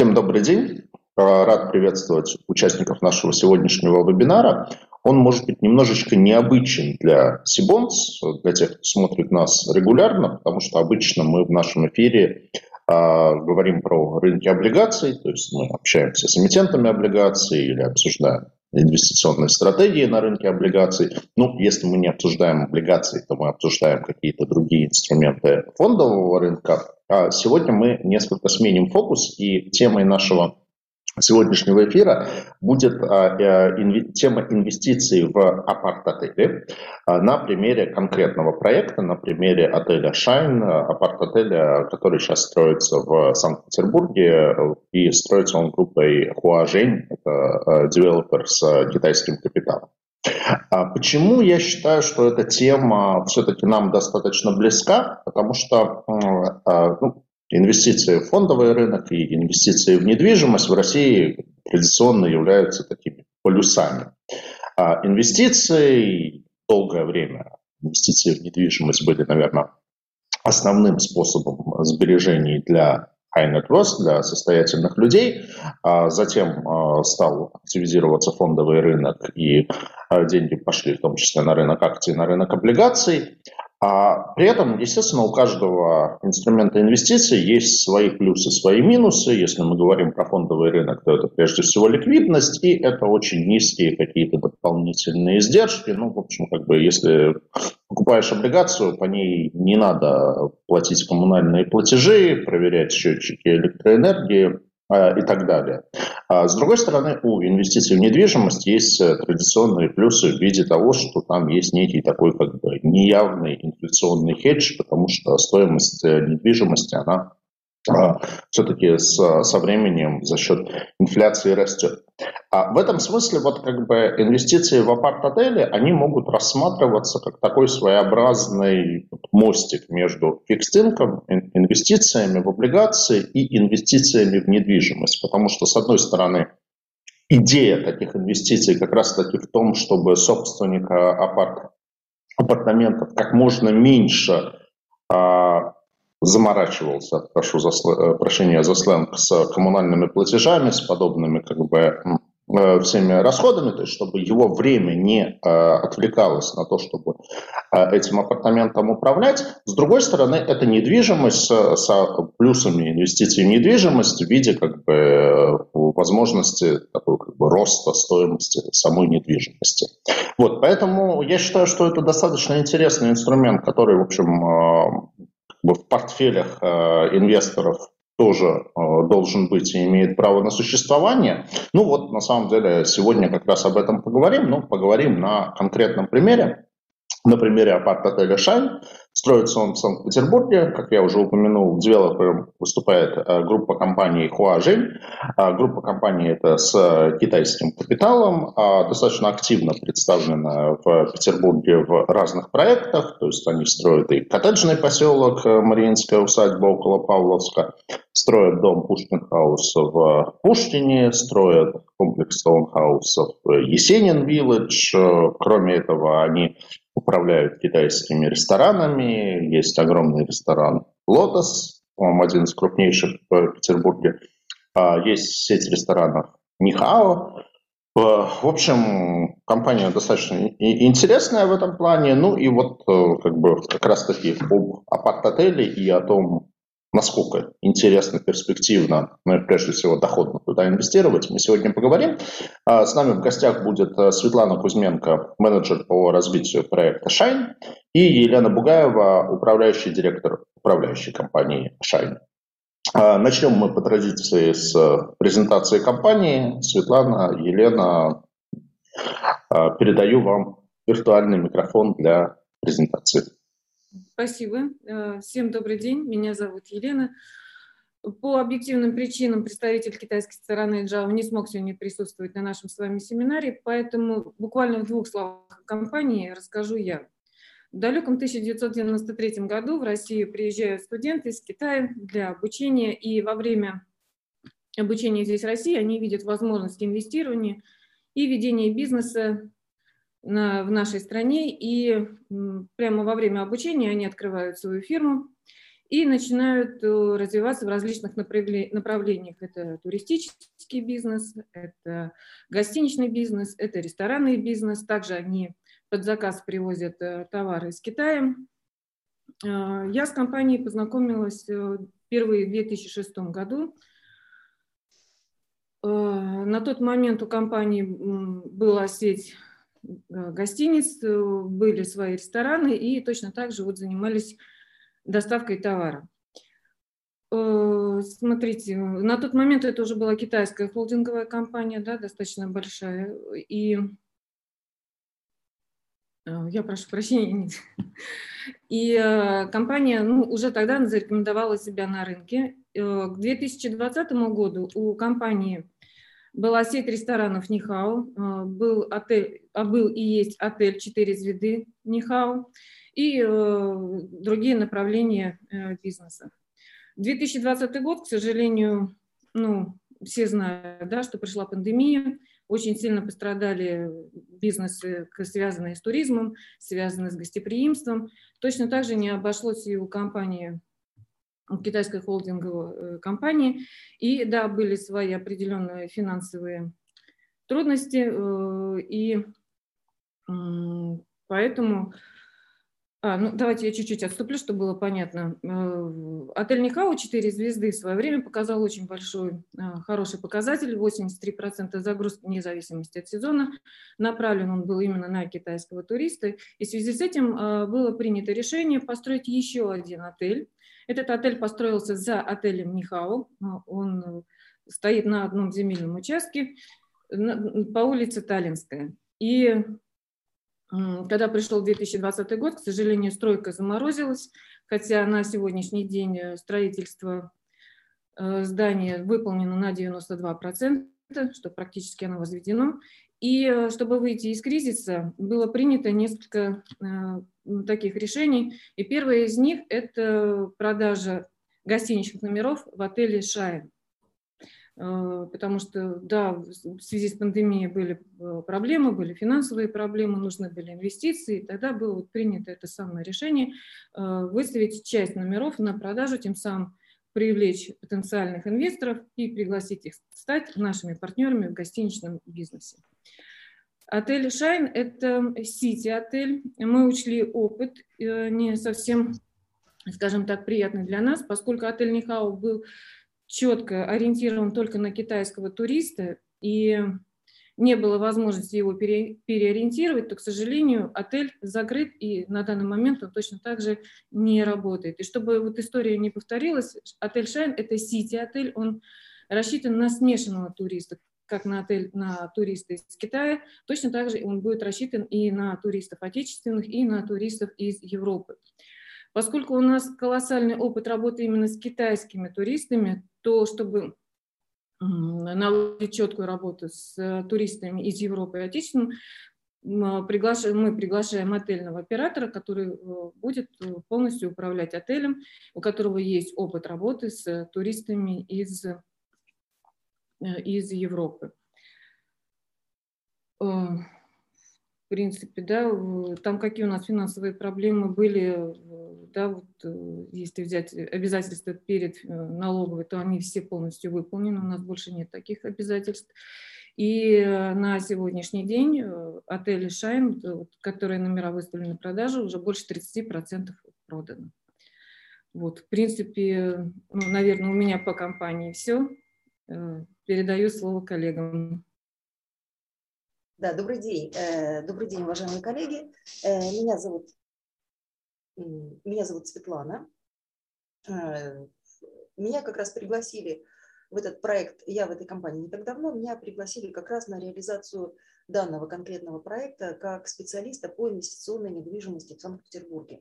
Всем добрый день. Рад приветствовать участников нашего сегодняшнего вебинара. Он может быть немножечко необычен для Сибонс, для тех, кто смотрит нас регулярно, потому что обычно мы в нашем эфире говорим про рынки облигаций, то есть мы общаемся с эмитентами облигаций или обсуждаем инвестиционные стратегии на рынке облигаций. Ну, если мы не обсуждаем облигации, то мы обсуждаем какие-то другие инструменты фондового рынка. А сегодня мы несколько сменим фокус, и темой нашего сегодняшнего эфира будет тема инвестиций в апарт-отели на примере конкретного проекта, на примере отеля Shine, апарт-отеля, который сейчас строится в Санкт-Петербурге, и строится он группой Hua Zhen, это девелопер с китайским капиталом. Почему я считаю, что эта тема все-таки нам достаточно близка? Потому что инвестиции в фондовый рынок и инвестиции в недвижимость в России традиционно являются такими полюсами. Инвестиции долгое время, инвестиции в недвижимость были, наверное, основным способом сбережений для high net worth, для состоятельных людей. Затем стал активизироваться фондовый рынок, и деньги пошли в том числе на рынок акций, на рынок облигаций. При этом, естественно, у каждого инструмента инвестиций есть свои плюсы, свои минусы. Если мы говорим про фондовый рынок, то это прежде всего ликвидность, и это очень низкие какие-то дополнительные издержки. Ну, в общем, если покупаешь облигацию, по ней не надо платить коммунальные платежи, проверять счетчики электроэнергии и так далее. С другой стороны, у инвестиций в недвижимость есть традиционные плюсы в виде того, что там есть некий такой неявный инфляционный хедж, потому что стоимость недвижимости, она все-таки со временем за счет инфляции растет. А в этом смысле инвестиции в апарт-отели, они могут рассматриваться как такой своеобразный мостик между фикс-инком, инвестициями в облигации и инвестициями в недвижимость. Потому что, с одной стороны, идея таких инвестиций как раз-таки в том, чтобы собственника апартаментов как можно меньше заморачивался, прошу прощения за сленг, с коммунальными платежами, с подобными всеми расходами, то есть чтобы его время не отвлекалось на то, чтобы этим апартаментом управлять. С другой стороны, это недвижимость с плюсами инвестиций в недвижимость в виде возможности такой, роста стоимости самой недвижимости. Вот, поэтому я считаю, что это достаточно интересный инструмент, который, в общем, в портфелях инвесторов тоже должен быть и имеет право на существование. Ну вот, на самом деле, сегодня как раз об этом поговорим. Но поговорим на конкретном примере. На примере апарт-отеля Shine. Строится он в Санкт-Петербурге. Как я уже упомянул, девелопером выступает группа компаний Hua Zhen. Группа компаний это с китайским капиталом. Достаточно активно представлена в Петербурге в разных проектах. То есть они строят и коттеджный поселок, Мариинская усадьба около Павловска. Строят дом Пушкин-хаус в Пушкине. Строят комплекс Стоунхаусов Есенин-Виллидж. Кроме этого, они управляют китайскими ресторанами. Есть огромный ресторан «Лотос», один из крупнейших в Петербурге. Есть сеть ресторанов «Нихао». В общем, компания достаточно интересная в этом плане. Ну и вот как раз-таки об апарт-отеле и о том, насколько интересно, перспективно, ну и прежде всего доходно туда инвестировать, мы сегодня поговорим. С нами в гостях будет Светлана Кузьменко, менеджер по развитию проекта Shine, и Елена Бугаева, управляющий директор управляющей компании Shine. Начнем мы по традиции с презентации компании. Светлана, Елена, передаю вам виртуальный микрофон для презентации. Спасибо. Всем добрый день. Меня зовут Елена. По объективным причинам представитель китайской стороны Джао не смог сегодня присутствовать на нашем с вами семинаре, поэтому буквально в двух словах о компании расскажу я. В далеком 1993 году в Россию приезжают студенты из Китая для обучения, и во время обучения здесь в России они видят возможность инвестирования и ведения бизнеса в нашей стране, и прямо во время обучения они открывают свою фирму и начинают развиваться в различных направлениях. Это туристический бизнес, это гостиничный бизнес, это ресторанный бизнес. Также они под заказ привозят товары из Китая. Я с компанией познакомилась впервые в 2006 году. На тот момент у компании была сеть гостиниц, были свои рестораны и точно так же вот занимались доставкой товара. Смотрите, на тот момент это уже была китайская холдинговая компания, да, достаточно большая. И я прошу прощения. И компания, ну, уже тогда зарекомендовала себя на рынке. К 2020 году у компании была сеть ресторанов Нихао, был отель, был и есть отель 4 звезды Нихао и другие направления бизнеса. 2020 год, к сожалению, ну, все знают, да, что пришла пандемия, очень сильно пострадали бизнесы, связанные с туризмом, связанные с гостеприимством. Точно так же не обошлось и у компании, китайской холдинговой компании. И да, были свои определенные финансовые трудности. И поэтому... ну, давайте я чуть-чуть отступлю, чтобы было понятно. Отель Нихао 4 звезды в свое время показал очень большой, хороший показатель. 83% загрузки вне зависимости от сезона. Направлен он был именно на китайского туриста. И в связи с этим было принято решение построить еще один отель. Этот отель построился за отелем Нихао, он стоит на одном земельном участке по улице Таллинская. И когда пришел 2020 год, к сожалению, стройка заморозилась, хотя на сегодняшний день строительство здания выполнено на 92%, что практически оно возведено. И чтобы выйти из кризиса, было принято несколько таких решений. И первое из них – это продажа гостиничных номеров в отеле «Шайн». Потому что, да, в связи с пандемией были проблемы, были финансовые проблемы, нужны были инвестиции. И тогда было вот принято это самое решение – выставить часть номеров на продажу, тем самым привлечь потенциальных инвесторов и пригласить их стать нашими партнерами в гостиничном бизнесе. Отель «Шайн» – это сити-отель. Мы учли опыт, не совсем, скажем так, приятный для нас, поскольку отель Нихао был четко ориентирован только на китайского туриста и не было возможности его переориентировать, то, к сожалению, отель закрыт и на данный момент он точно так же не работает. И чтобы вот история не повторилась, отель «Шайн» – это сити-отель, он рассчитан на смешанного туриста, как на отель на туристы из Китая, точно так же он будет рассчитан и на туристов отечественных, и на туристов из Европы. Поскольку у нас колоссальный опыт работы именно с китайскими туристами, то чтобы наладить четкую работу с туристами из Европы и отечественным, мы приглашаем отельного оператора, который будет полностью управлять отелем, у которого есть опыт работы с туристами из Европы. В принципе, да, там какие у нас финансовые проблемы были, да, вот, если взять обязательства перед налоговой, то они все полностью выполнены, у нас больше нет таких обязательств. И на сегодняшний день отель «Шайн», которые номера выставлены на продажу, уже больше 30% продано. Вот, в принципе, ну, наверное, у меня по компании все. Передаю слово коллегам. Да, добрый день. Добрый день, уважаемые коллеги. Меня зовут Светлана. Меня как раз пригласили в этот проект, я в этой компании не так давно, меня пригласили как раз на реализацию данного конкретного проекта как специалиста по инвестиционной недвижимости в Санкт-Петербурге.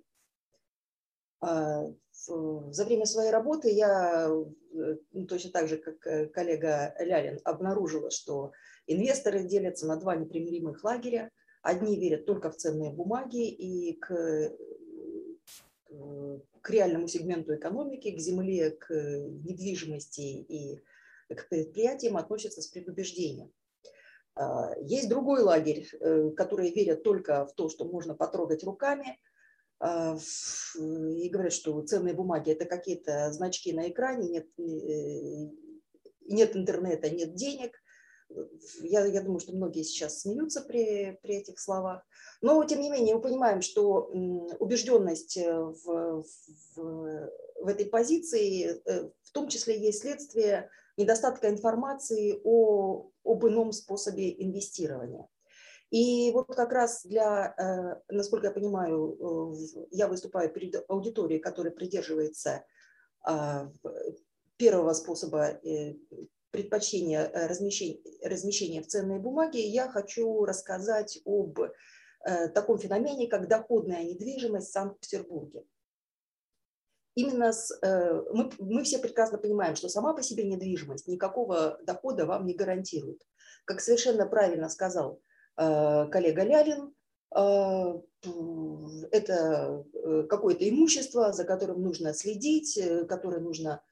За время своей работы я, точно так же, как коллега Лялин, обнаружила, что инвесторы делятся на два непримиримых лагеря. Одни верят только в ценные бумаги и к реальному сегменту экономики, к земле, к недвижимости и к предприятиям относятся с предубеждением. Есть другой лагерь, которые верят только в то, что можно потрогать руками, и говорят, что ценные бумаги – это какие-то значки на экране, нет интернета, нет денег. Я думаю, что многие сейчас смеются при этих словах. Но, тем не менее, мы понимаем, что убежденность в этой позиции в том числе есть следствие недостатка информации об ином способе инвестирования. И вот как раз для, насколько я понимаю, я выступаю перед аудиторией, которая придерживается первого способа предпочтения размещения в ценные бумаги, я хочу рассказать об таком феномене, как доходная недвижимость в Санкт-Петербурге. Именно мы все прекрасно понимаем, что сама по себе недвижимость никакого дохода вам не гарантирует. Как совершенно правильно сказал коллега Лялин, это какое-то имущество, за которым нужно следить, за которым нужно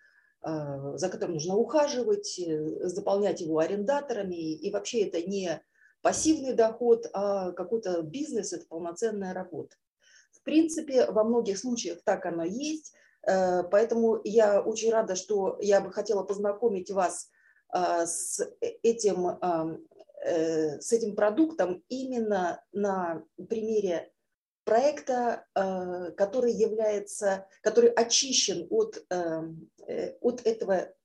ухаживать, заполнять его арендаторами. И вообще это не пассивный доход, а какой-то бизнес, это полноценная работа. В принципе, во многих случаях так оно есть. Поэтому я очень рада, что я бы хотела познакомить вас с этим продуктом именно на примере проекта, который очищен от этого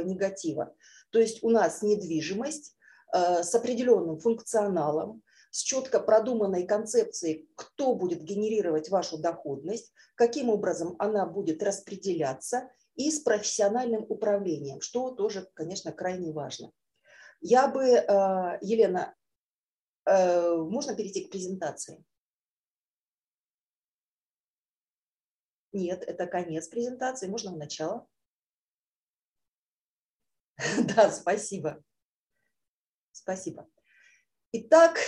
негатива. То есть у нас недвижимость с определенным функционалом, с четко продуманной концепцией, кто будет генерировать вашу доходность, каким образом она будет распределяться, и с профессиональным управлением, что тоже, конечно, крайне важно. Я бы, Елена, можно перейти к презентации? Нет, это конец презентации, можно в начало. Да, спасибо. Спасибо. Итак,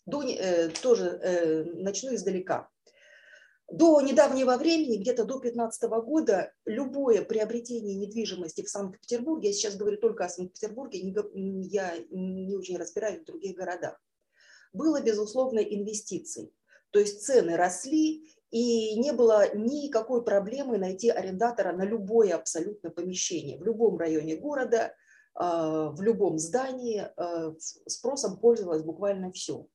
тоже начну издалека. До недавнего времени, где-то до 2015 года, любое приобретение недвижимости в Санкт-Петербурге, я сейчас говорю только о Санкт-Петербурге, я не очень разбираюсь в других городах, было, безусловно, инвестицией. То есть цены росли, и не было никакой проблемы найти арендатора на любое абсолютно помещение. В любом районе города, в любом здании спросом пользовалось буквально все.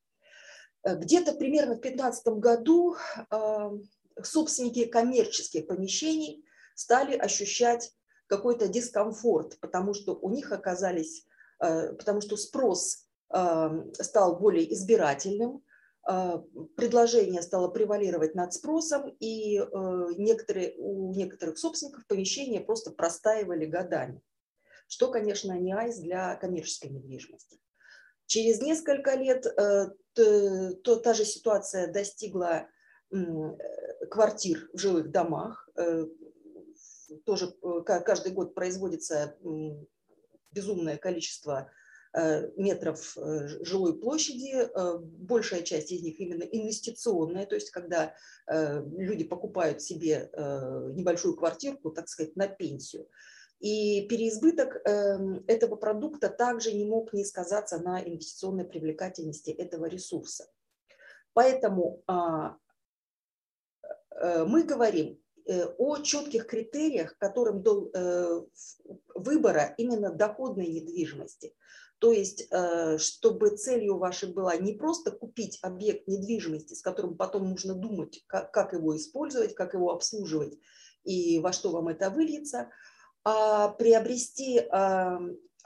Где-то примерно в 2015 году собственники коммерческих помещений стали ощущать какой-то дискомфорт, потому что спрос стал более избирательным, предложение стало превалировать над спросом, и у некоторых собственников помещения просто простаивали годами, что, конечно, не айс для коммерческой недвижимости. Через несколько лет та же ситуация достигла квартир в жилых домах. Тоже каждый год производится безумное количество метров жилой площади, большая часть из них именно инвестиционная, то есть когда люди покупают себе небольшую квартирку, так сказать, на пенсию. И переизбыток этого продукта также не мог не сказаться на инвестиционной привлекательности этого ресурса. Поэтому мы говорим о четких критериях, которым выбора именно доходной недвижимости. То есть, чтобы целью вашей была не просто купить объект недвижимости, с которым потом нужно думать, как его использовать, как его обслуживать и во что вам это выльется, а приобрести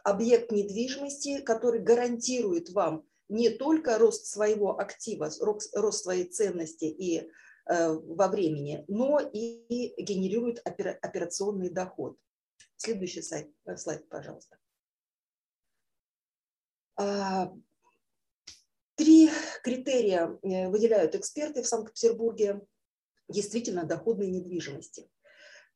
объект недвижимости, который гарантирует вам не только рост своего актива, рост своей ценности и во времени, но и генерирует операционный доход. Следующий слайд, пожалуйста. Три критерия выделяют эксперты в Санкт-Петербурге действительно доходной недвижимости.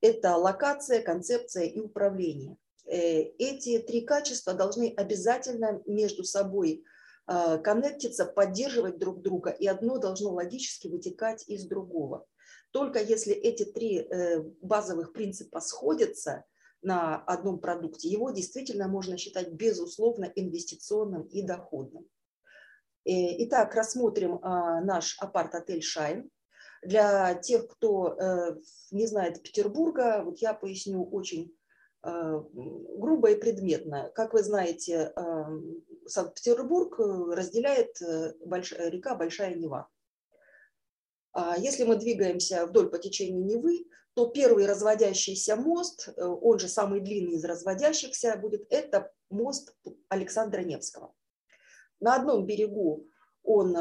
Это локация, концепция и управление. Эти три качества должны обязательно между собой коннектиться, поддерживать друг друга, и одно должно логически вытекать из другого. Только если эти три базовых принципа сходятся на одном продукте, его действительно можно считать безусловно инвестиционным и доходным. Итак, рассмотрим наш апарт-отель «Шайн». Для тех, кто не знает Петербурга, вот я поясню очень грубо и предметно. Как вы знаете, Санкт-Петербург разделяет река Большая Нева. Если мы двигаемся вдоль по течению Невы, то первый разводящийся мост, он же самый длинный из разводящихся, будет это мост Александра Невского. На одном берегу он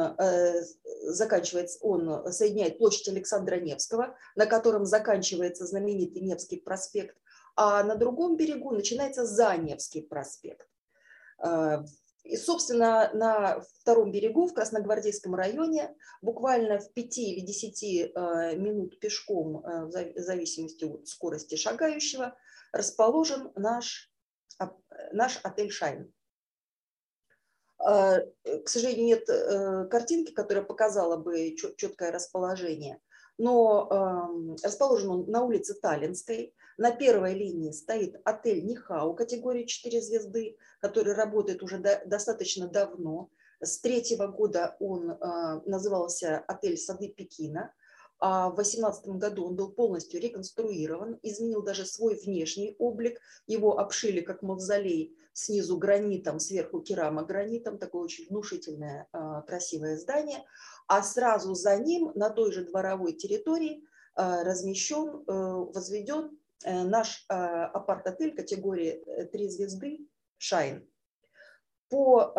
заканчивается, он соединяет площадь Александра Невского, на котором заканчивается знаменитый Невский проспект, а на другом берегу начинается Заневский проспект. И, собственно, на втором берегу, в Красногвардейском районе, буквально в 5 или 10 минут пешком, в зависимости от скорости шагающего, расположен наш отель «Шайн». К сожалению, нет картинки, которая показала бы четкое расположение, но расположен он на улице Таллинской. На первой линии стоит отель «Нихау» категории 4 звезды, который работает уже достаточно давно. С 3-го года он назывался отель «Сады Пекина», а в 2018 году он был полностью реконструирован, изменил даже свой внешний облик. Его обшили как мавзолей снизу гранитом, сверху керамогранитом, такое очень внушительное, красивое здание. А сразу за ним на той же дворовой территории размещен, возведен наш апарт-отель категории 3 звезды «Шайн». По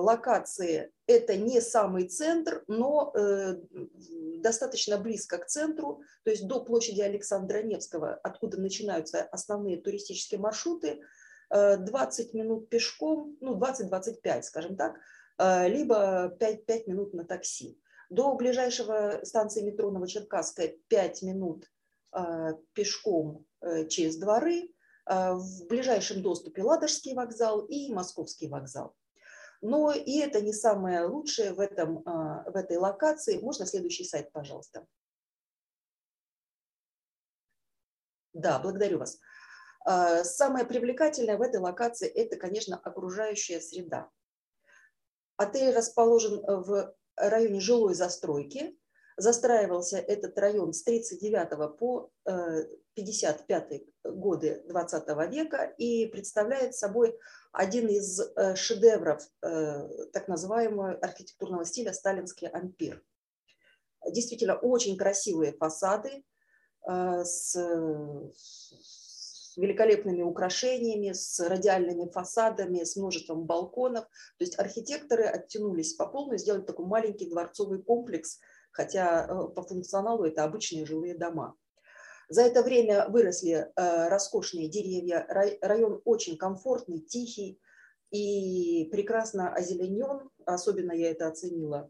локации это не самый центр, но достаточно близко к центру, то есть до площади Александра Невского, откуда начинаются основные туристические маршруты, 20 минут пешком, ну 20-25, скажем так, либо 5 минут на такси. До ближайшего станции метро Новочеркасская 5 минут пешком через дворы. В ближайшем доступе Ладожский вокзал и Московский вокзал. Но и это не самое лучшее в этой локации. Можно следующий слайд, пожалуйста? Да, благодарю вас. Самое привлекательное в этой локации – это, конечно, окружающая среда. Отель расположен в районе жилой застройки. Застраивался этот район с 1939 по 1955 годы 20 века и представляет собой один из шедевров так называемого архитектурного стиля «Сталинский ампир». Действительно, очень красивые фасады с великолепными украшениями, с радиальными фасадами, с множеством балконов. То есть архитекторы оттянулись по полной, сделали такой маленький дворцовый комплекс, хотя по функционалу это обычные жилые дома. За это время выросли роскошные деревья, район очень комфортный, тихий и прекрасно озеленен, особенно я это оценила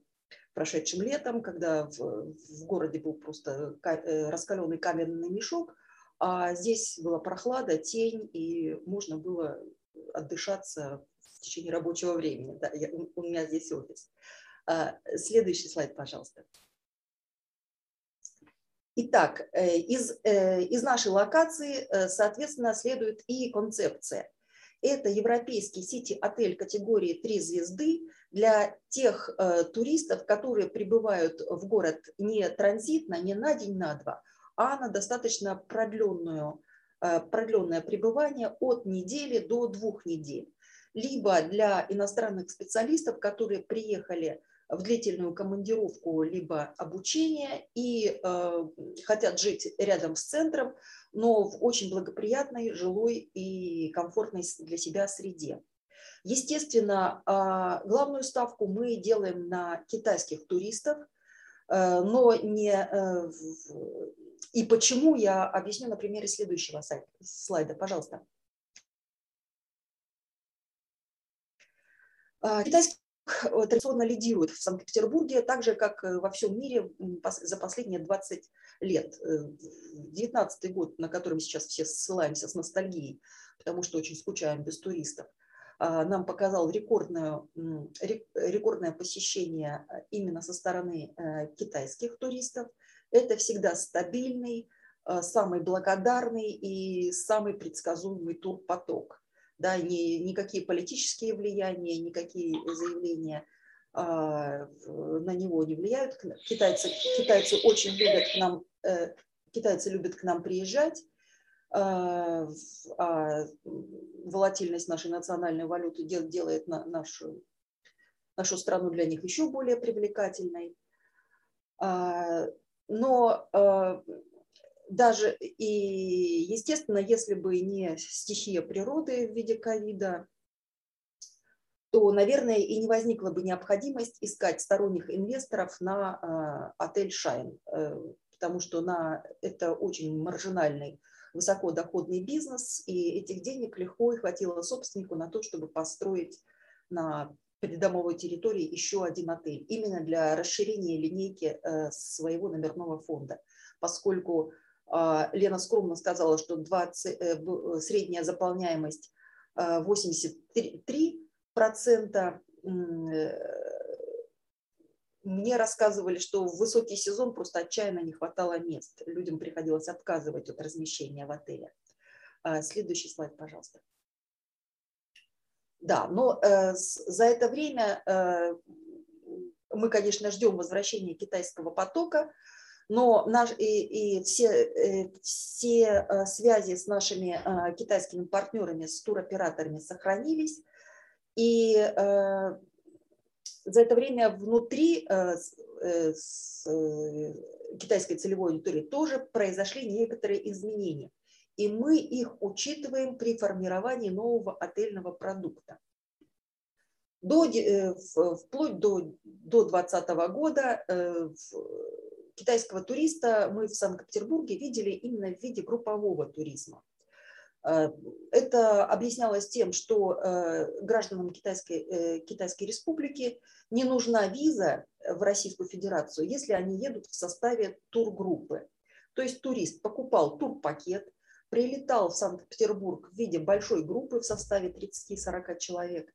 прошедшим летом, когда в городе был просто раскаленный каменный мешок, а здесь была прохлада, тень, и можно было отдышаться в течение рабочего времени. Да, у меня здесь офис. Следующий слайд, пожалуйста. Итак, из нашей локации, соответственно, следует и концепция. Это европейский сити-отель категории 3 звезды для тех туристов, которые прибывают в город не транзитно, не на день, на два, а на достаточно продленное пребывание от недели до 2 недель. Либо для иностранных специалистов, которые приехали в длительную командировку либо обучение и хотят жить рядом с центром, но в очень благоприятной, жилой и комфортной для себя среде. Естественно, главную ставку мы делаем на китайских туристов, но не... И почему, я объясню на примере следующего слайда. Пожалуйста. Китайские традиционно лидирует в Санкт-Петербурге, так же, как во всем мире за последние 20 лет. 19-й год, на который сейчас все ссылаемся с ностальгией, потому что очень скучаем без туристов, нам показал рекордное посещение именно со стороны китайских туристов. Это всегда стабильный, самый благодарный и самый предсказуемый турпоток. Да, никакие политические влияния, никакие заявления на него не влияют. Китайцы очень любят к нам, приезжать. Волатильность нашей национальной валюты делает нашу страну для них еще более привлекательной. Но даже и, естественно, если бы не стихия природы в виде ковида, то, наверное, и не возникла бы необходимость искать сторонних инвесторов на отель «Шайн», потому что это очень маржинальный, высокодоходный бизнес, и этих денег легко и хватило собственнику на то, чтобы построить на придомовой территории еще один отель, именно для расширения линейки своего номерного фонда, поскольку Лена скромно сказала, что средняя заполняемость 83%. Мне рассказывали, что в высокий сезон просто отчаянно не хватало мест. Людям приходилось отказывать от размещения в отеле. Следующий слайд, пожалуйста. Да, но за это время мы, конечно, ждем возвращения китайского потока, но все связи с нашими китайскими партнерами, с туроператорами сохранились. И за это время внутри китайской целевой аудитории тоже произошли некоторые изменения. И мы их учитываем при формировании нового отельного продукта. Вплоть до 2020 года китайского туриста мы в Санкт-Петербурге видели именно в виде группового туризма. Это объяснялось тем, что гражданам Китайской Республики не нужна виза в Российскую Федерацию, если они едут в составе тургруппы. То есть турист покупал турпакет, прилетал в Санкт-Петербург в виде большой группы в составе 30-40 человек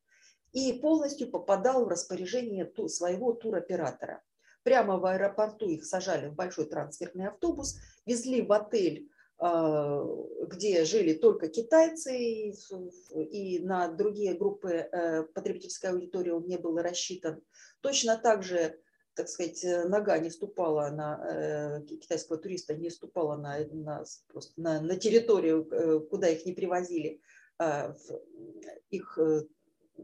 и полностью попадал в распоряжение своего туроператора. Прямо в аэропорту их сажали в большой трансферный автобус, везли в отель, где жили только китайцы, и на другие группы потребительской аудитории он не был рассчитан. Точно так же, так сказать, нога не ступала китайского туриста не ступала на территорию, куда их не привозили их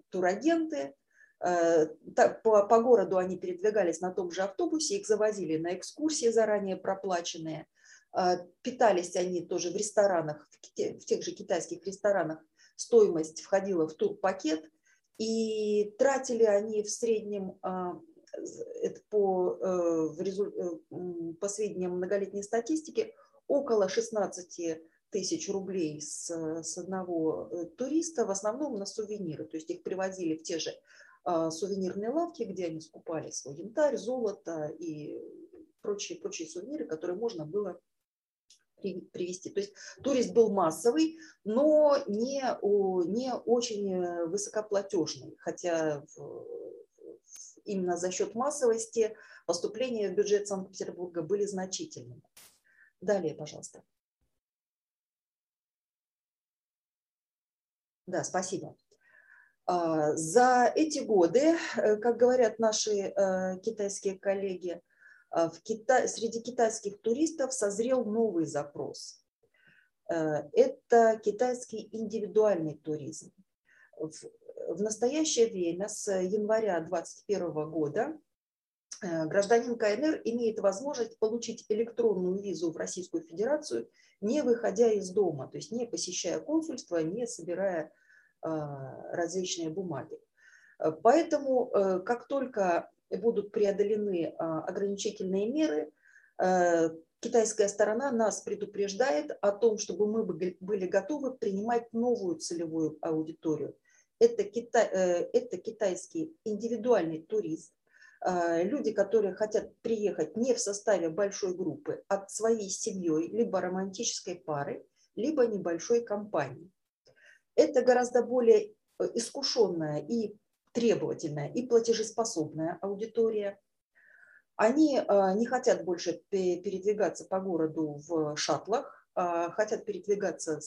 турагенты. По городу они передвигались на том же автобусе, их завозили на экскурсии заранее проплаченные. Питались они тоже в ресторанах, в тех же китайских ресторанах, стоимость входила в турпакет, и тратили они в среднем, по сведениям многолетней статистики, около 16 000 рублей с одного туриста, в основном на сувениры, то есть их привозили в те же сувенирные лавки, где они скупали свой янтарь, золото и прочие сувениры, которые можно было привезти. То есть турист был массовый, но не очень высокоплатежный, хотя именно за счет массовости поступления в бюджет Санкт-Петербурга были значительными. Далее, пожалуйста. Да, спасибо. За эти годы, как говорят наши китайские коллеги, среди китайских туристов созрел новый запрос. Это китайский индивидуальный туризм. В настоящее время, с января 2021 года, гражданин КНР имеет возможность получить электронную визу в Российскую Федерацию, не выходя из дома, то есть не посещая консульство, не собирая различные бумаги. Поэтому, как только будут преодолены ограничительные меры, китайская сторона нас предупреждает о том, чтобы мы были готовы принимать новую целевую аудиторию. Это китайский индивидуальный турист, люди, которые хотят приехать не в составе большой группы, а своей семьей, либо романтической пары, либо небольшой компании. Это гораздо более искушенная и требовательная и платежеспособная аудитория. Они не хотят больше передвигаться по городу в шаттлах, хотят передвигаться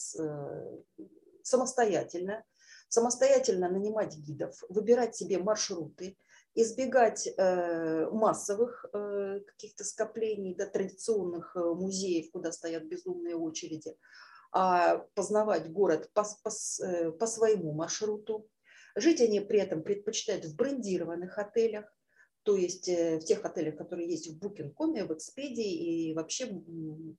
самостоятельно, нанимать гидов, выбирать себе маршруты, избегать массовых каких-то скоплений, да, традиционных музеев, куда стоят безумные очереди, а познавать город по своему маршруту. Жить они при этом предпочитают в брендированных отелях, то есть в тех отелях, которые есть в Booking.com, в Expedia, и вообще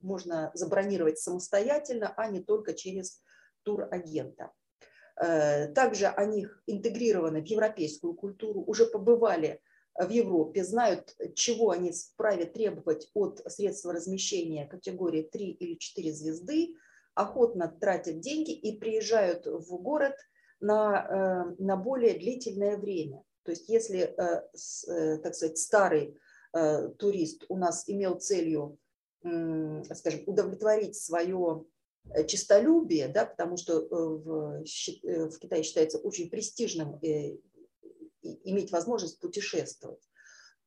можно забронировать самостоятельно, а не только через турагента. Также они интегрированы в европейскую культуру, уже побывали в Европе, знают, чего они вправе требовать от средства размещения категории 3 или 4 звезды, охотно тратят деньги и приезжают в город на более длительное время. То есть если, так сказать, старый турист у нас имел целью, скажем, удовлетворить свое честолюбие, да, потому что в Китае считается очень престижным иметь возможность путешествовать,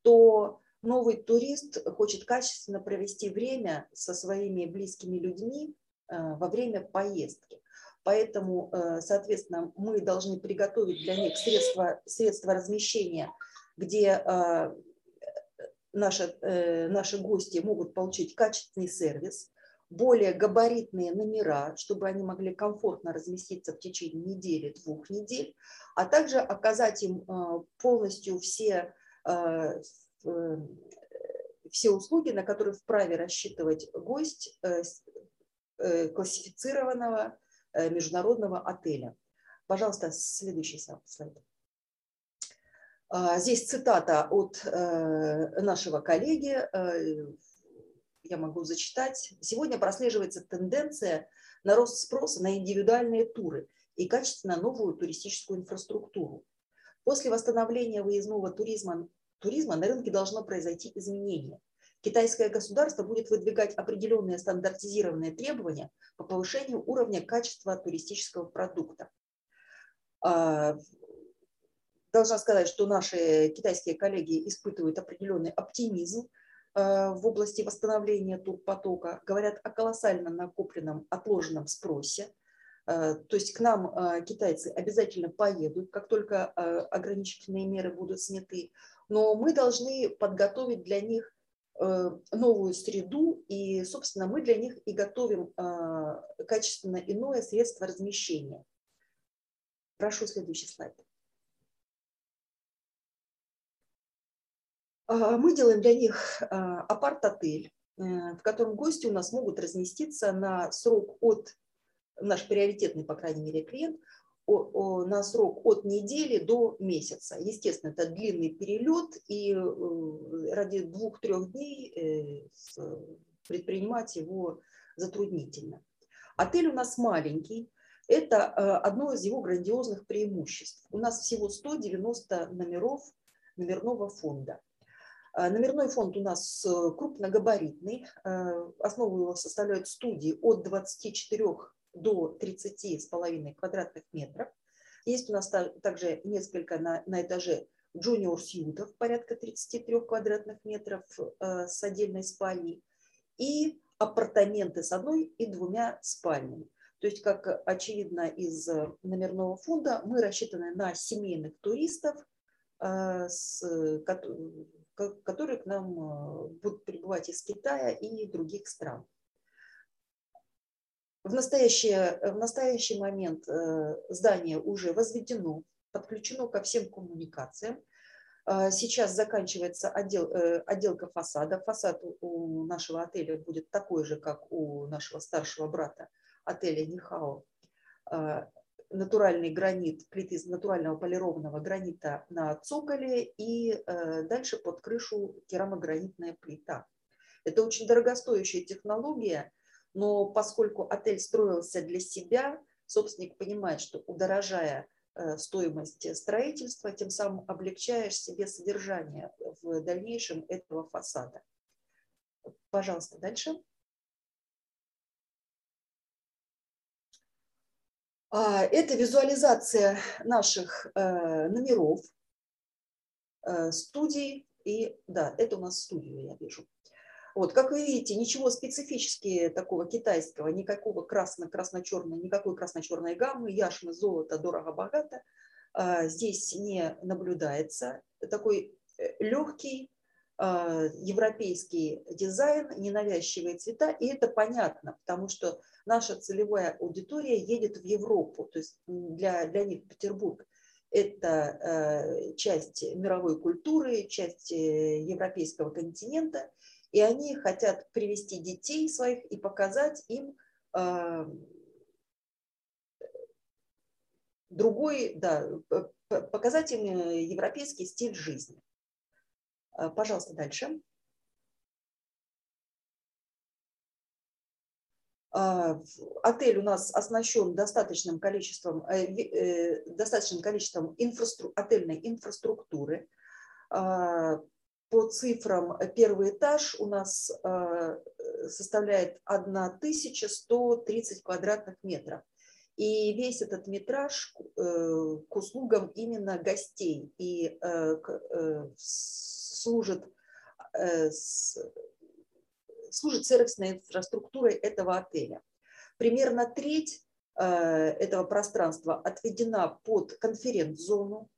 то новый турист хочет качественно провести время со своими близкими людьми во время поездки. Поэтому, соответственно, мы должны приготовить для них средства размещения, где наши гости могут получить качественный сервис, более габаритные номера, чтобы они могли комфортно разместиться в течение недели, 2 недель, а также оказать им полностью все услуги, на которые вправе рассчитывать гость классифицированного международного отеля. Пожалуйста, следующий слайд. Здесь цитата от нашего коллеги, я могу зачитать. Сегодня прослеживается тенденция на рост спроса на индивидуальные туры и качественно новую туристическую инфраструктуру. После восстановления выездного туризма на рынке должно произойти изменение. Китайское государство будет выдвигать определенные стандартизированные требования по повышению уровня качества туристического продукта. Должна сказать, что наши китайские коллеги испытывают определенный оптимизм в области восстановления турпотока, говорят о колоссально накопленном отложенном спросе. То есть к нам китайцы обязательно поедут, как только ограничительные меры будут сняты, но мы должны подготовить для них новую среду, и, собственно, мы для них и готовим качественно иное средство размещения. Прошу следующий слайд. Мы делаем для них апарт-отель, в котором гости у нас могут разместиться на срок от, наш приоритетный, по крайней мере, клиент, на срок от недели до месяца. Естественно, это длинный перелет, и ради 2-3 дней предпринимать его затруднительно. Отель у нас маленький, это одно из его грандиозных преимуществ. У нас всего 190 номеров номерного фонда. Номерной фонд у нас крупногабаритный, основу его составляют студии от 24 до 30,5 квадратных метров. Есть у нас также несколько на этаже джуниор-сьютов, порядка 33 квадратных метров с отдельной спальней, и апартаменты с 1 и 2 спальнями. То есть, как очевидно из номерного фонда, мы рассчитаны на семейных туристов, которые к нам будут прибывать из Китая и других стран. В настоящий момент здание уже возведено, подключено ко всем коммуникациям. Сейчас заканчивается отделка фасада. Фасад у нашего отеля будет такой же, как у нашего старшего брата отеля Нихао. Натуральный гранит, плиты из натурального полированного гранита на цоколе, и дальше под крышу керамогранитная плита. Это очень дорогостоящая технология, но поскольку отель строился для себя, собственник понимает, что удорожая стоимость строительства, тем самым облегчаешь себе содержание в дальнейшем этого фасада. Пожалуйста, дальше. Это визуализация наших номеров, студий. И да, это у нас студию я вижу. Вот, как вы видите, ничего специфически такого китайского, никакого красно-черной гаммы, яшмы, золота, дорого-богато. здесь не наблюдается. Такой легкий европейский дизайн, ненавязчивые цвета, и это понятно, потому что наша целевая аудитория едет в Европу, то есть для них Петербург – это часть мировой культуры, часть европейского континента, и они хотят привести детей своих и показать им европейский стиль жизни. Пожалуйста, дальше. Отель у нас оснащен достаточным количеством отельной инфраструктуры. По цифрам первый этаж у нас составляет 1130 квадратных метров. И весь этот метраж к услугам именно гостей и служит сервисной инфраструктурой этого отеля. Примерно треть этого пространства отведена под конференц-зону.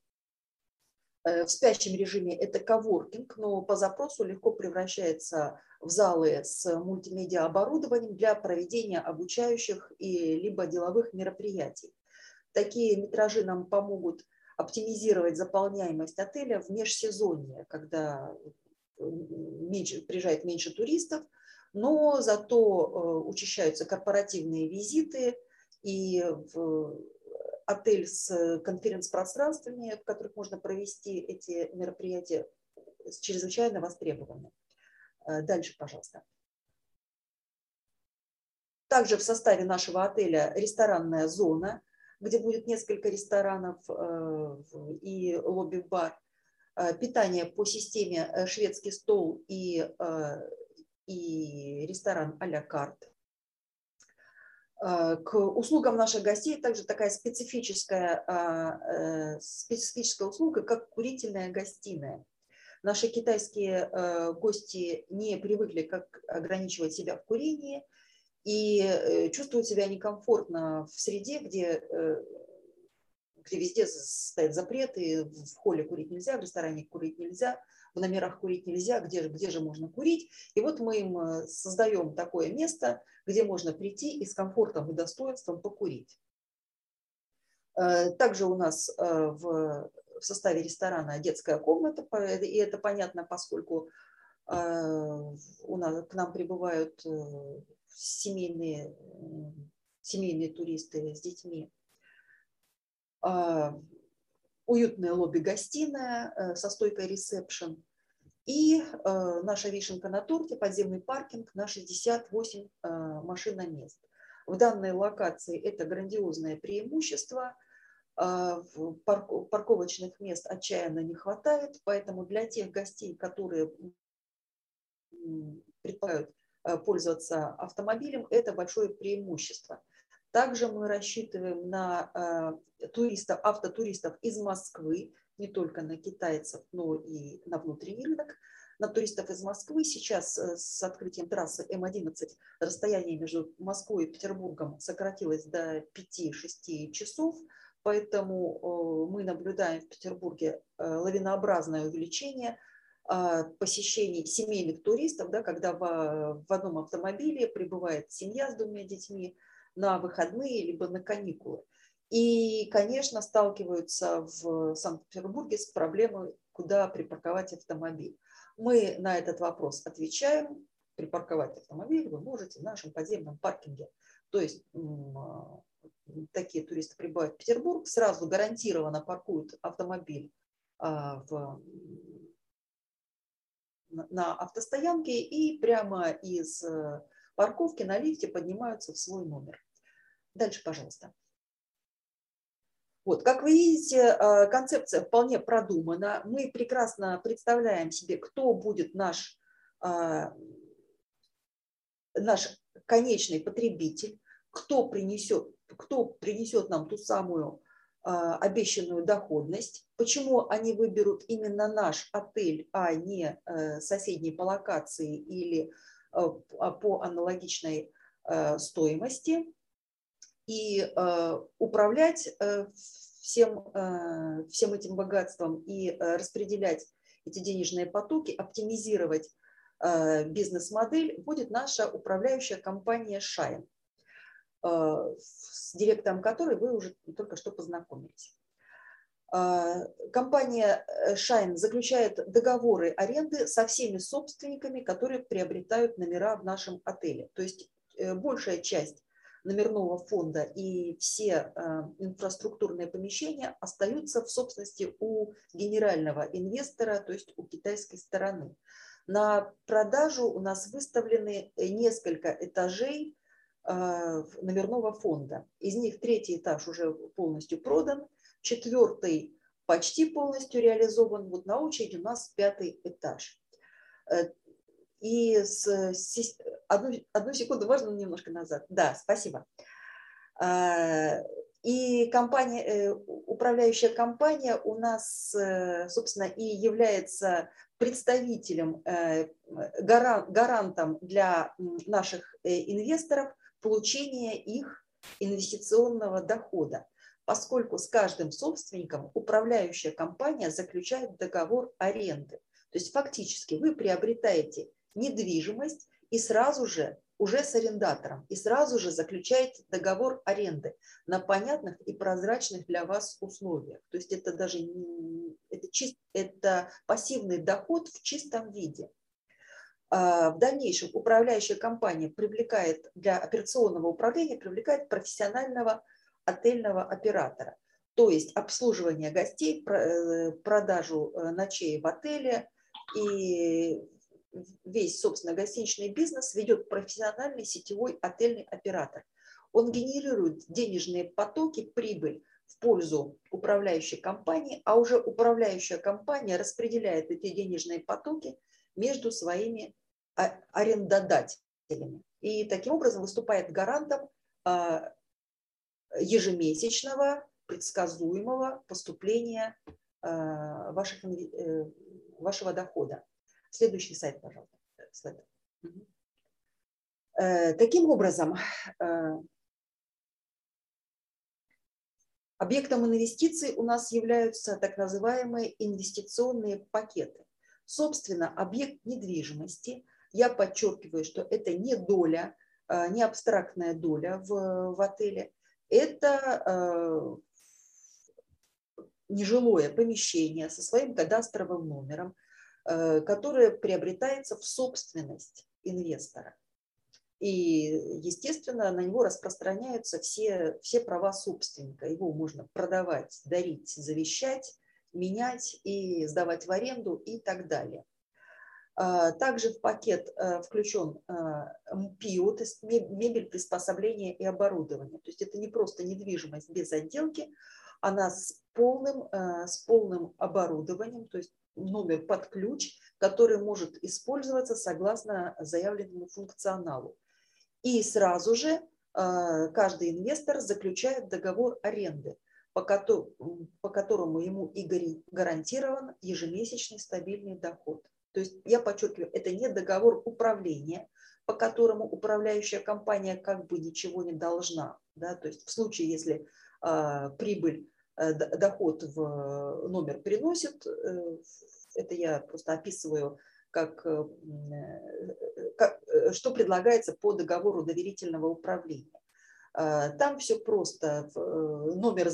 В спящем режиме это коворкинг, но по запросу легко превращается в залы с мультимедиа-оборудованием для проведения обучающих и либо деловых мероприятий. Такие метражи нам помогут оптимизировать заполняемость отеля в межсезонье, когда приезжает меньше туристов, но зато учащаются корпоративные визиты, и отель с конференц-пространствами, в которых можно провести эти мероприятия, чрезвычайно востребованы. Дальше, пожалуйста. Также в составе нашего отеля ресторанная зона, где будет несколько ресторанов и лобби-бар, питание по системе шведский стол и ресторан а-ля карт. К услугам наших гостей также такая специфическая услуга, как курительная гостиная. Наши китайские гости не привыкли ограничивать себя в курении, и чувствуют себя некомфортно в среде, где везде стоят запреты, в холле курить нельзя, в ресторане курить нельзя, в номерах курить нельзя, где же можно курить. И вот мы им создаем такое место, где можно прийти и с комфортом и достоинством покурить. Также у нас в составе ресторана детская комната, и это понятно, поскольку к нам прибывают семейные туристы с детьми. Уютное лобби-гостиная со стойкой ресепшн. И наша вишенка на торте, подземный паркинг на 68 машиномест. В данной локации это грандиозное преимущество. Парковочных мест отчаянно не хватает, поэтому для тех гостей, которые предпочитают пользоваться автомобилем, это большое преимущество. Также мы рассчитываем на автотуристов из Москвы, не только на китайцев, но и на внутренний рынок, на туристов из Москвы. Сейчас с открытием трассы М11 расстояние между Москвой и Петербургом сократилось до 5-6 часов, поэтому мы наблюдаем в Петербурге лавинообразное увеличение посещений семейных туристов, да, когда в одном автомобиле прибывает семья с 2 детьми на выходные либо на каникулы. И, конечно, сталкиваются в Санкт-Петербурге с проблемой, куда припарковать автомобиль. Мы на этот вопрос отвечаем. Припарковать автомобиль вы можете в нашем подземном паркинге. То есть такие туристы прибывают в Петербург, сразу гарантированно паркуют автомобиль на автостоянке и прямо из парковки на лифте поднимаются в свой номер. Дальше, пожалуйста. Вот, как вы видите, концепция вполне продумана. Мы прекрасно представляем себе, кто будет наш конечный потребитель, кто принесет нам ту самую обещанную доходность, почему они выберут именно наш отель, а не соседние по локации или по аналогичной стоимости. И управлять всем этим богатством и распределять эти денежные потоки, оптимизировать бизнес-модель будет наша управляющая компания Shine, с директором которой вы уже только что познакомились. Компания Shine заключает договоры аренды со всеми собственниками, которые приобретают номера в нашем отеле. То есть большая часть номерного фонда и все инфраструктурные помещения остаются в собственности у генерального инвестора, то есть у китайской стороны. На продажу у нас выставлены несколько этажей номерного фонда. Из них третий этаж уже полностью продан, четвертый почти полностью реализован. Вот на очереди у нас пятый этаж. И одну секунду, можно немножко назад? Да, спасибо. И компания, управляющая компания у нас, собственно, и является представителем, гарантом для наших инвесторов получения их инвестиционного дохода, поскольку с каждым собственником управляющая компания заключает договор аренды. То есть фактически вы приобретаете недвижимость и сразу же уже с арендатором, и сразу же заключаете договор аренды на понятных и прозрачных для вас условиях. То есть это даже это пассивный доход в чистом виде. В дальнейшем управляющая компания привлекает для операционного управления профессионального отельного оператора, то есть обслуживание гостей, продажу ночей в отеле и весь, собственно, гостиничный бизнес ведет профессиональный сетевой отельный оператор. Он генерирует денежные потоки, прибыль в пользу управляющей компании, а уже управляющая компания распределяет эти денежные потоки между своими арендодателями. И таким образом выступает гарантом ежемесячного, предсказуемого поступления вашего дохода. Следующий слайд, пожалуйста. Слайд. Угу. Таким образом, объектом инвестиций у нас являются так называемые инвестиционные пакеты. Собственно, объект недвижимости, я подчеркиваю, что это не доля, не абстрактная доля в отеле, это нежилое помещение со своим кадастровым номером, которое приобретается в собственность инвестора. И, естественно, на него распространяются все права собственника. Его можно продавать, дарить, завещать, менять и сдавать в аренду и так далее. Также в пакет включен МПИО, то есть мебель, приспособление и оборудование. То есть это не просто недвижимость без отделки, она с полным оборудованием, то есть номер под ключ, который может использоваться согласно заявленному функционалу. И сразу же каждый инвестор заключает договор аренды, по которому ему и гарантирован ежемесячный стабильный доход. То есть, я подчеркиваю, это не договор управления, по которому управляющая компания как бы ничего не должна. Да? То есть в случае, если прибыль, доход в номер приносит, это я просто описываю, что предлагается по договору доверительного управления. Там все просто, номер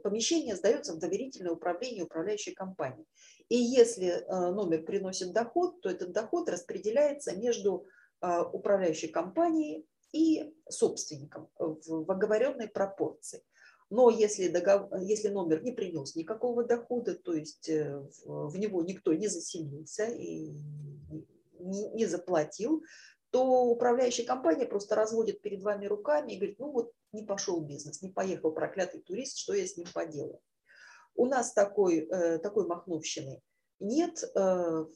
помещения сдается в доверительное управление управляющей компании. И если номер приносит доход, то этот доход распределяется между управляющей компанией и собственником в оговоренной пропорции. Но если номер не принес никакого дохода, то есть в него никто не заселился и не заплатил, то управляющая компания просто разводит перед вами руками и говорит: ну вот не пошел бизнес, не поехал проклятый турист, что я с ним поделаю. У нас такой махновщины нет.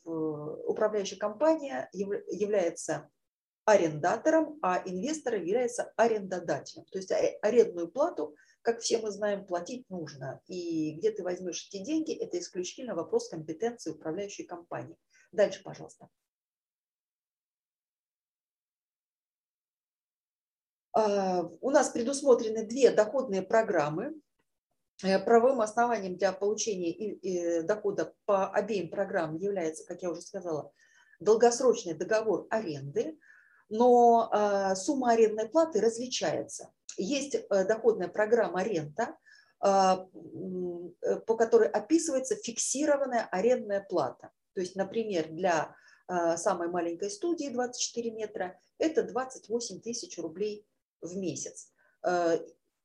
Управляющая компания является арендатором, а инвестор является арендодателем. То есть арендную плату, как все мы знаем, платить нужно. И где ты возьмешь эти деньги, это исключительно вопрос компетенции управляющей компании. Дальше, пожалуйста. У нас предусмотрены две доходные программы. правовым основанием для получения дохода по обеим программам является, как я уже сказала, долгосрочный договор аренды, но сумма арендной платы различается. Есть доходная программа аренда, по которой описывается фиксированная арендная плата. То есть, например, для самой маленькой студии 24 метра это 28 тысяч рублей в месяц.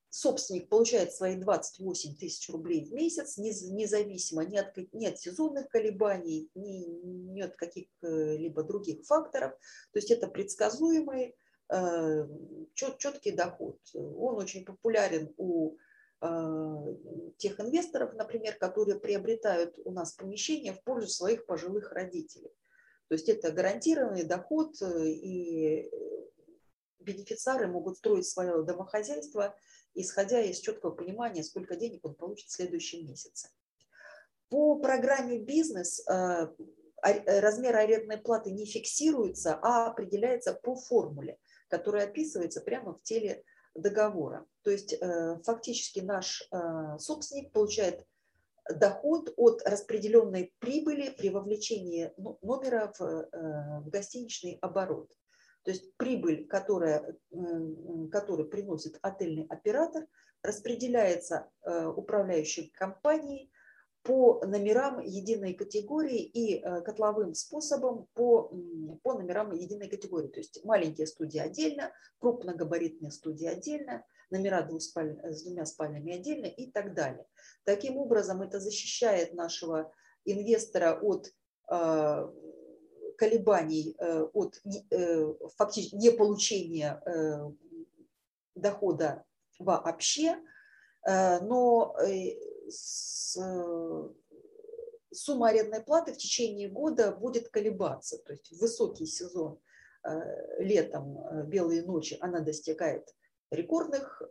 Собственник получает свои 28 тысяч рублей в месяц, независимо ни от сезонных колебаний, ни от каких-либо других факторов. То есть это предсказуемый, четкий доход. Он очень популярен у тех инвесторов, например, которые приобретают у нас помещение в пользу своих пожилых родителей. То есть это гарантированный доход, и бенефициары могут строить свое домохозяйство, исходя из четкого понимания, сколько денег он получит в следующем месяце. По программе «Бизнес» размер арендной платы не фиксируется, а определяется по формуле, которая описывается прямо в теле договора. То есть фактически наш собственник получает доход от распределенной прибыли при вовлечении номера в гостиничный оборот. То есть прибыль, которую приносит отельный оператор, распределяется управляющей компанией по номерам единой категории и котловым способом по номерам единой категории. То есть маленькие студии отдельно, крупногабаритные студии отдельно, номера с двумя спальнями отдельно и так далее. Таким образом, это защищает нашего инвестора от колебаний, от фактически неполучения дохода вообще, но сумма арендной платы в течение года будет колебаться. То есть в высокий сезон летом, белые ночи, она достигает рекордных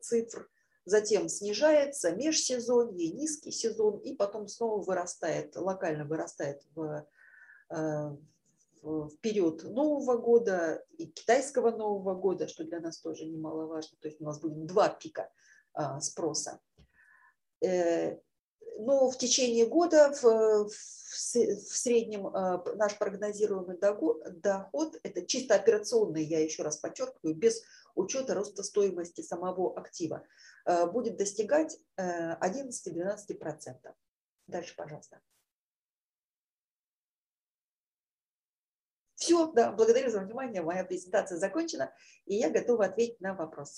цифр, затем снижается межсезонье, низкий сезон, и потом снова вырастает, локально вырастает в период Нового года и китайского Нового года, что для нас тоже немаловажно. То есть у нас будет два пика спроса. Но в течение года в среднем наш прогнозируемый доход, это чисто операционный, я еще раз подчеркиваю, без учета роста стоимости самого актива, будет достигать 11–12%. Дальше, пожалуйста. Все, да, благодарю за внимание, моя презентация закончена, и я готова ответить на вопросы.